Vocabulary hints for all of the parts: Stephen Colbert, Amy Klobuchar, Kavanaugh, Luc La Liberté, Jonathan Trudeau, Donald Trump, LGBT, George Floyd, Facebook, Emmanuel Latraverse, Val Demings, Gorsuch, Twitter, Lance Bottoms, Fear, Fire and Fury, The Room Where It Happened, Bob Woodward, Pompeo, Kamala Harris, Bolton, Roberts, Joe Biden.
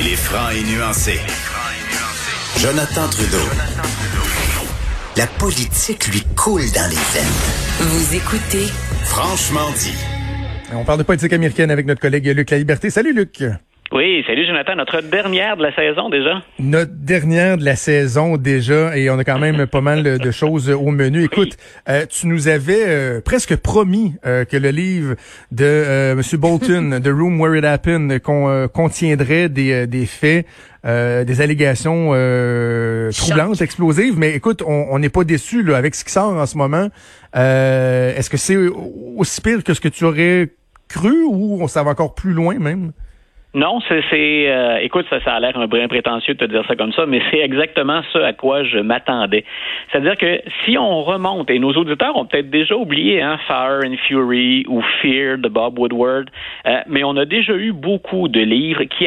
Il est franc et nuancé. Jonathan Trudeau. La politique lui coule dans les veines. Vous écoutez Franchement dit. On parle de politique américaine avec notre collègue Luc La Liberté. Salut Luc. Oui, salut Jonathan. Notre dernière de la saison déjà. Et on a quand même pas mal de choses au menu. Écoute, tu nous avais presque promis que le livre de Monsieur Bolton, The Room Where It Happened, contiendrait des faits, des allégations troublantes, explosives. Mais écoute, on n'est pas déçus là, avec ce qui sort en ce moment. Est-ce que c'est aussi pire que ce que tu aurais cru ou on s'en va encore plus loin même? Non, écoute, ça a l'air un brin prétentieux de te dire ça comme ça, mais c'est exactement ce à quoi je m'attendais. C'est-à-dire que si on remonte, et nos auditeurs ont peut-être déjà oublié, Fire and Fury ou Fear de Bob Woodward, mais on a déjà eu beaucoup de livres qui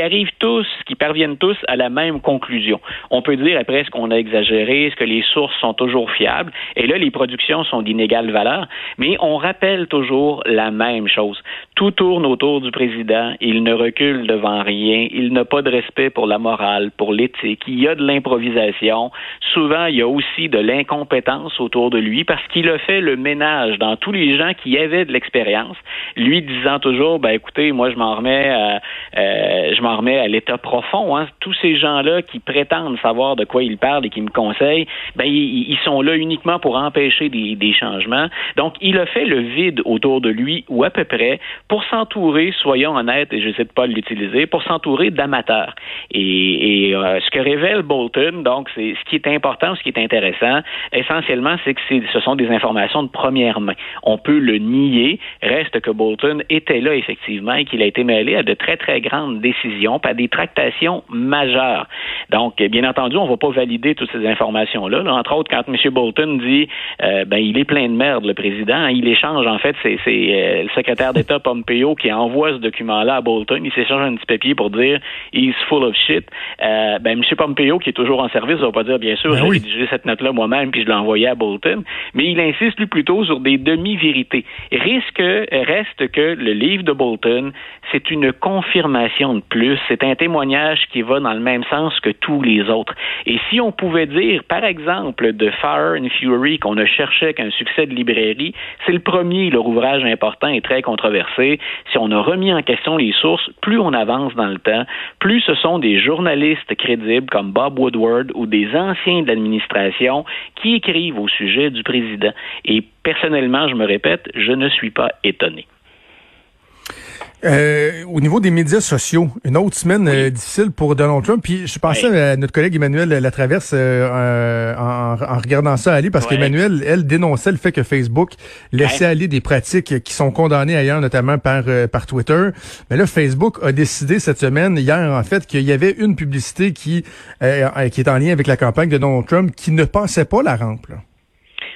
parviennent tous à la même conclusion. On peut dire après est-ce qu'on a exagéré, est-ce que les sources sont toujours fiables, et là les productions sont d'inégale valeur, mais on rappelle toujours la même chose. Tout tourne autour du président, il ne recule devant rien, il n'a pas de respect pour la morale, pour l'éthique, il y a de l'improvisation, souvent il y a aussi de l'incompétence autour de lui parce qu'il a fait le ménage dans tous les gens qui avaient de l'expérience, lui disant toujours, écoutez, moi je m'en remets à l'état profond, tous ces gens-là qui prétendent savoir de quoi ils parlent et qui me conseillent, ils sont là uniquement pour empêcher des changements, donc il a fait le vide autour de lui, ou à peu près, pour s'entourer, soyons honnêtes, et je ne cite pas l'utiliser, pour s'entourer d'amateurs. Et ce que révèle Bolton, donc, c'est ce qui est important, ce qui est intéressant, essentiellement, c'est que ce sont des informations de première main. On peut le nier, reste que Bolton était là, effectivement, et qu'il a été mêlé à de très, très grandes décisions, à des tractations majeures. Donc, bien entendu, on ne va pas valider toutes ces informations-là. Là, entre autres, quand M. Bolton dit il est plein de merde, le président, il échange, en fait, c'est le secrétaire d'État Pompeo qui envoie ce document-là à Bolton, il s'échange un petit papier pour dire « he's full of shit ». M. Pompeo, qui est toujours en service, ne va pas dire « bien sûr, j'ai rédigé cette note-là moi-même puis je l'ai envoyée à Bolton », mais il insiste lui plutôt sur des demi-vérités. Reste que le livre de Bolton, c'est une confirmation de plus, c'est un témoignage qui va dans le même sens que tous les autres. Et si on pouvait dire, par exemple, de Fire and Fury, qu'on a cherché avec un succès de librairie, c'est le premier, leur ouvrage important et très controversé, si on a remis en question les sources, plus on avance dans le temps, plus ce sont des journalistes crédibles comme Bob Woodward ou des anciens de l'administration qui écrivent au sujet du président. Et personnellement, je me répète, je ne suis pas étonné. Au niveau des médias sociaux, une autre semaine difficile pour Donald Trump. Puis je pensais à notre collègue Emmanuel Latraverse en regardant ça aller, parce qu'Emmanuel, elle dénonçait le fait que Facebook laissait aller des pratiques qui sont condamnées ailleurs, notamment par Twitter. Mais là, Facebook a décidé cette semaine, hier en fait, qu'il y avait une publicité qui est en lien avec la campagne de Donald Trump qui ne passait pas la rampe, là.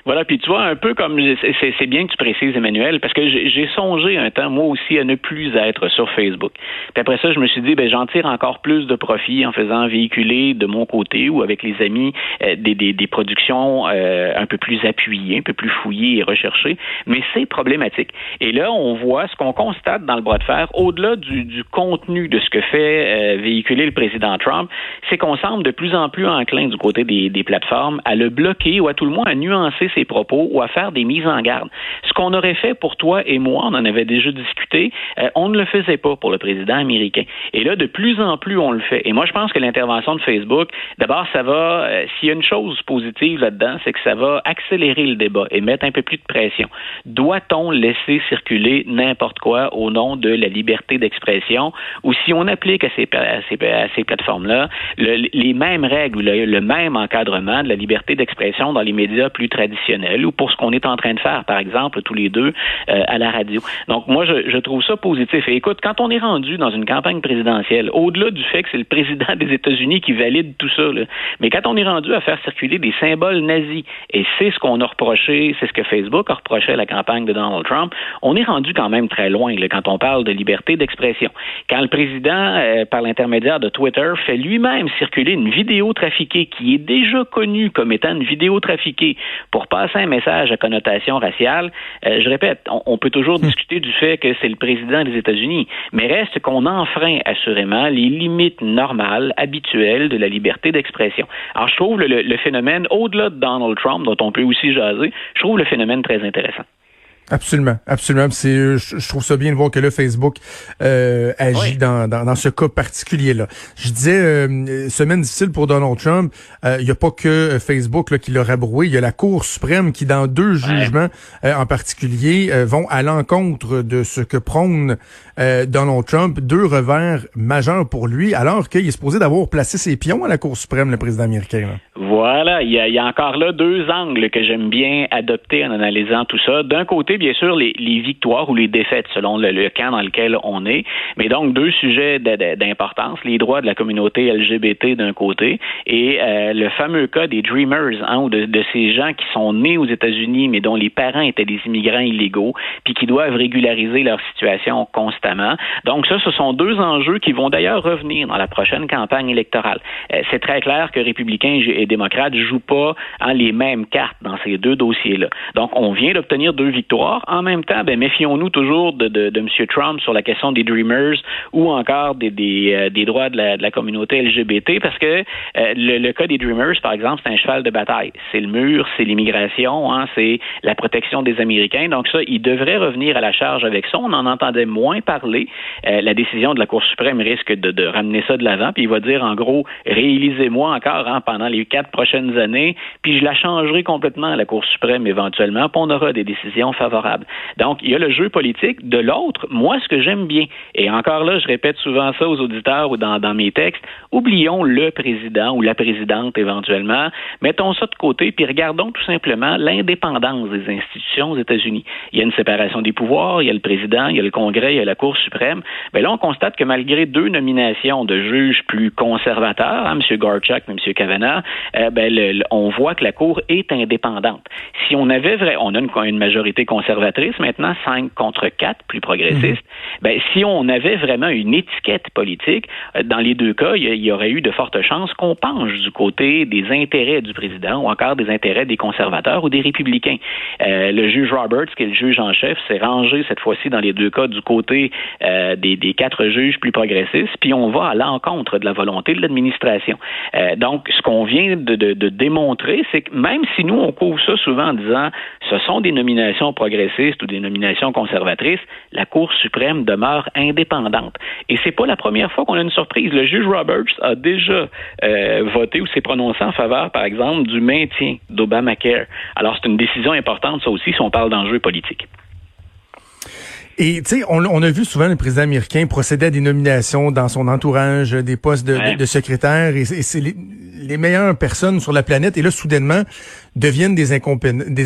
Voilà, puis tu vois, un peu comme... C'est bien que tu précises, Emmanuel, parce que j'ai songé un temps, moi aussi, à ne plus être sur Facebook. Puis après ça, je me suis dit, j'en tire encore plus de profit en faisant véhiculer de mon côté ou avec les amis des productions un peu plus appuyées, un peu plus fouillées et recherchées, mais c'est problématique. Et là, on voit ce qu'on constate dans le bras de fer, au-delà du contenu de ce que fait véhiculer le président Trump, c'est qu'on semble de plus en plus enclin du côté des plateformes à le bloquer ou à tout le moins à nuancer ses propos ou à faire des mises en garde. Ce qu'on aurait fait pour toi et moi, on en avait déjà discuté, on ne le faisait pas pour le président américain. Et là, de plus en plus, on le fait. Et moi, je pense que l'intervention de Facebook, d'abord, ça va, s'il y a une chose positive là-dedans, c'est que ça va accélérer le débat et mettre un peu plus de pression. Doit-on laisser circuler n'importe quoi au nom de la liberté d'expression, ou si on applique à ces plateformes-là les mêmes règles, le même encadrement de la liberté d'expression dans les médias plus traditionnels, ou pour ce qu'on est en train de faire, par exemple, tous les deux à la radio. Donc, moi, je trouve ça positif. Et écoute, quand on est rendu dans une campagne présidentielle, au-delà du fait que c'est le président des États-Unis qui valide tout ça, là, mais quand on est rendu à faire circuler des symboles nazis, et c'est ce qu'on a reproché, c'est ce que Facebook a reproché à la campagne de Donald Trump, on est rendu quand même très loin, là, quand on parle de liberté d'expression. Quand le président, par l'intermédiaire de Twitter, fait lui-même circuler une vidéo trafiquée qui est déjà connue comme étant une vidéo trafiquée pour passer un message à connotation raciale, je répète, on peut toujours discuter du fait que c'est le président des États-Unis, mais reste qu'on enfreint assurément les limites normales, habituelles de la liberté d'expression. Alors, je trouve le phénomène, au-delà de Donald Trump, dont on peut aussi jaser, je trouve le phénomène très intéressant. Absolument, absolument. Je trouve ça bien de voir que là, Facebook agit dans ce cas particulier-là. Je disais, semaine difficile pour Donald Trump. Il n'y a pas que Facebook là, qui l'a rabroué. Il y a la Cour suprême qui, dans deux jugements en particulier, vont à l'encontre de ce que prône Donald Trump. Deux revers majeurs pour lui, alors qu'il est supposé d'avoir placé ses pions à la Cour suprême, le président américain. Là. Voilà, il y a encore là deux angles que j'aime bien adopter en analysant tout ça. D'un côté, bien sûr, les victoires ou les défaites selon le camp dans lequel on est. Mais donc, deux sujets d'importance, les droits de la communauté LGBT d'un côté et le fameux cas des Dreamers, ou de ces gens qui sont nés aux États-Unis mais dont les parents étaient des immigrants illégaux puis qui doivent régulariser leur situation constamment. Donc ça, ce sont deux enjeux qui vont d'ailleurs revenir dans la prochaine campagne électorale. C'est très clair que républicains et démocrates jouent pas les mêmes cartes dans ces deux dossiers-là. Donc, on vient d'obtenir deux victoires. En même temps, méfions-nous toujours de M. Trump sur la question des Dreamers ou encore des droits de la communauté LGBT parce que le cas des Dreamers, par exemple, c'est un cheval de bataille. C'est le mur, c'est l'immigration, c'est la protection des Américains. Donc ça, il devrait revenir à la charge avec ça. On en entendait moins parler. La décision de la Cour suprême risque de ramener ça de l'avant, puis il va dire, en gros, réélisez-moi encore pendant les 4 prochaines années, puis je la changerai complètement à la Cour suprême éventuellement, puis on aura des décisions favorable. Donc, il y a le jeu politique. De l'autre, moi, ce que j'aime bien, et encore là, je répète souvent ça aux auditeurs ou dans mes textes, oublions le président ou la présidente éventuellement, mettons ça de côté, puis regardons tout simplement l'indépendance des institutions aux États-Unis. Il y a une séparation des pouvoirs, il y a le président, il y a le Congrès, il y a la Cour suprême. Bien là, on constate que malgré deux nominations de juges plus conservateurs, M. Gorsuch et M. Kavanaugh, on voit que la Cour est indépendante. Si on avait une majorité conservatrice, maintenant 5-4, plus progressiste, si on avait vraiment une étiquette politique, dans les deux cas, il y aurait eu de fortes chances qu'on penche du côté des intérêts du président ou encore des intérêts des conservateurs ou des républicains. Le juge Roberts, qui est le juge en chef, s'est rangé cette fois-ci dans les deux cas du côté des 4 juges plus progressistes, puis on va à l'encontre de la volonté de l'administration. Donc, ce qu'on vient de démontrer, c'est que même si nous, on couvre ça souvent en disant, ce sont des nominations progressistes ou des nominations conservatrices, la Cour suprême demeure indépendante. Et c'est pas la première fois qu'on a une surprise. Le juge Roberts a déjà voté ou s'est prononcé en faveur, par exemple, du maintien d'Obamacare. Alors, c'est une décision importante, ça aussi, si on parle d'enjeux politiques. Et tu sais, on a vu souvent le président américain procéder à des nominations dans son entourage, des postes de secrétaire, et c'est les meilleures personnes sur la planète, et là, soudainement, deviennent des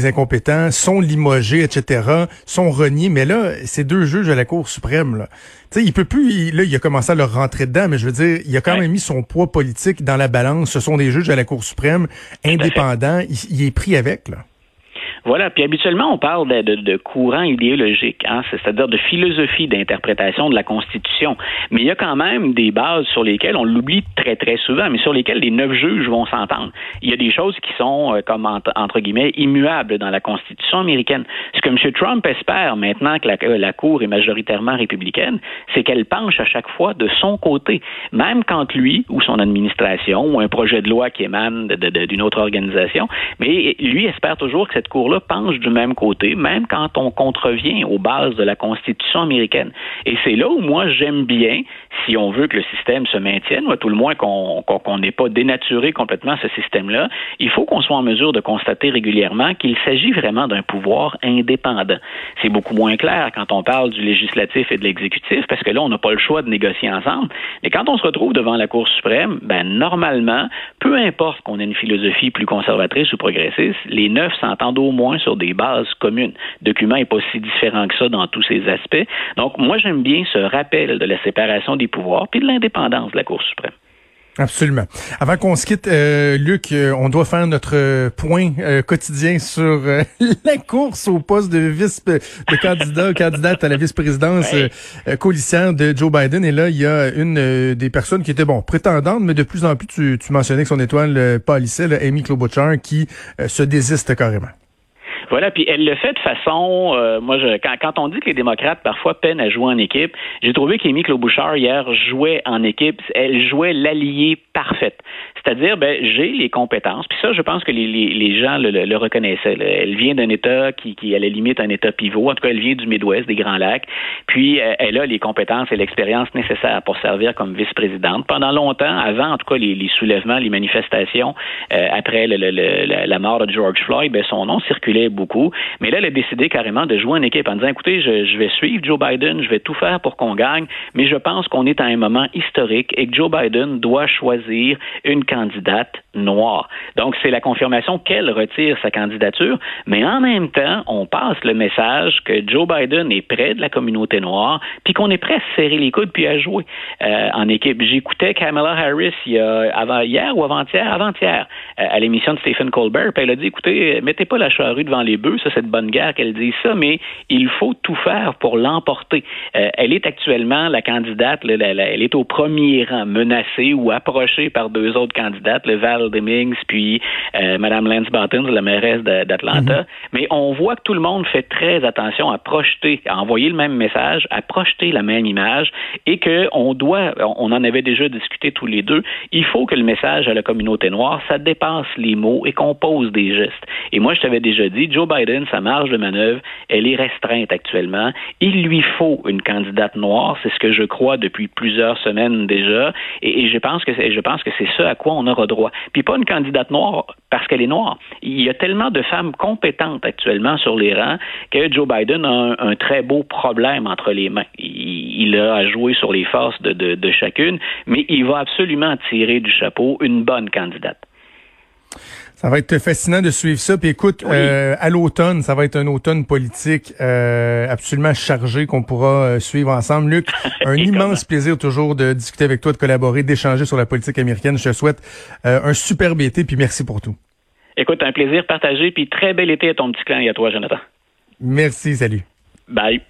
incompétents, sont limogés, etc., sont reniés. Mais là, ces deux juges à la Cour suprême, là, tu sais, il peut plus, il a commencé à leur rentrer dedans, mais je veux dire, il a quand même mis son poids politique dans la balance. Ce sont des juges à la Cour suprême, indépendants, il est pris avec, là. Voilà, puis habituellement, on parle de courant idéologique, c'est-à-dire de philosophie d'interprétation de la Constitution. Mais il y a quand même des bases sur lesquelles, on l'oublie très, très souvent, mais sur lesquelles les 9 juges vont s'entendre. Il y a des choses qui sont, comme entre guillemets, immuables dans la Constitution américaine. Ce que M. Trump espère maintenant que la Cour est majoritairement républicaine, c'est qu'elle penche à chaque fois de son côté, même quand lui ou son administration ou un projet de loi qui émane d'une autre organisation, mais lui espère toujours que cette Cour penche du même côté, même quand on contrevient aux bases de la Constitution américaine. Et c'est là où moi j'aime bien, si on veut que le système se maintienne, ou à tout le moins qu'on n'ait pas dénaturé complètement ce système-là, il faut qu'on soit en mesure de constater régulièrement qu'il s'agit vraiment d'un pouvoir indépendant. C'est beaucoup moins clair quand on parle du législatif et de l'exécutif, parce que là on n'a pas le choix de négocier ensemble. Mais quand on se retrouve devant la Cour suprême, normalement, peu importe qu'on ait une philosophie plus conservatrice ou progressiste, les 9 s'entendent au moins sur des bases communes. Le document n'est pas si différent que ça dans tous ses aspects. Donc, moi, j'aime bien ce rappel de la séparation des pouvoirs puis de l'indépendance de la Cour suprême. Absolument. Avant qu'on se quitte, Luc, on doit faire notre point quotidien sur la course au poste de candidate à la vice-présidence colissière de Joe Biden. Et là, il y a une des personnes qui était, prétendante, mais de plus en plus, tu mentionnais que son étoile pâlissait, Amy Klobuchar, qui se désiste carrément. Voilà, puis elle le fait de façon... quand on dit que les démocrates, parfois, peinent à jouer en équipe, j'ai trouvé qu'Amy Klobuchar, hier, jouait en équipe. Elle jouait l'alliée parfaite. C'est-à-dire, j'ai les compétences. Puis ça, je pense que les gens le reconnaissaient. Là. Elle vient d'un État qui, à la limite, un État pivot. En tout cas, elle vient du Midwest, des Grands Lacs. Puis, elle a les compétences et l'expérience nécessaires pour servir comme vice-présidente. Pendant longtemps, avant, en tout cas, les soulèvements, les manifestations, après la mort de George Floyd, son nom circulait beaucoup. Mais là, elle a décidé carrément de jouer en équipe en disant, écoutez, je vais suivre Joe Biden, je vais tout faire pour qu'on gagne, mais je pense qu'on est à un moment historique et que Joe Biden doit choisir une candidate noire. Donc, c'est la confirmation qu'elle retire sa candidature, mais en même temps, on passe le message que Joe Biden est près de la communauté noire, puis qu'on est prêt à serrer les coudes puis à jouer en équipe. J'écoutais Kamala Harris avant-hier, à l'émission de Stephen Colbert, puis elle a dit, écoutez, mettez pas la charrue devant les bœufs, ça c'est de bonne guerre qu'elle dise ça, mais il faut tout faire pour l'emporter. Elle est actuellement la candidate, elle est au premier rang, menacée ou approchée par deux autres candidates, Val Demings puis Mme Lance Bottoms, la mairesse d'Atlanta. Mm-hmm. Mais on voit que tout le monde fait très attention à projeter, à envoyer le même message, à projeter la même image et qu'on doit, on en avait déjà discuté tous les deux, il faut que le message à la communauté noire, ça dépasse les mots et qu'on pose des gestes. Et moi, je t'avais déjà dit, Joe Biden, sa marge de manœuvre, elle est restreinte actuellement. Il lui faut une candidate noire, c'est ce que je crois depuis plusieurs semaines déjà, et je pense que c'est ce à quoi on aura droit. Puis pas une candidate noire parce qu'elle est noire. Il y a tellement de femmes compétentes actuellement sur les rangs que Joe Biden a un très beau problème entre les mains. Il a à jouer sur les forces de chacune, mais il va absolument tirer du chapeau une bonne candidate. Ça va être fascinant de suivre ça. Puis écoute, oui. À l'automne, ça va être un automne politique absolument chargé qu'on pourra suivre ensemble. Luc, un immense plaisir toujours de discuter avec toi, de collaborer, d'échanger sur la politique américaine. Je te souhaite un superbe été, puis merci pour tout. Écoute, un plaisir partagé, puis très bel été à ton petit clan et à toi, Jonathan. Merci, salut. Bye.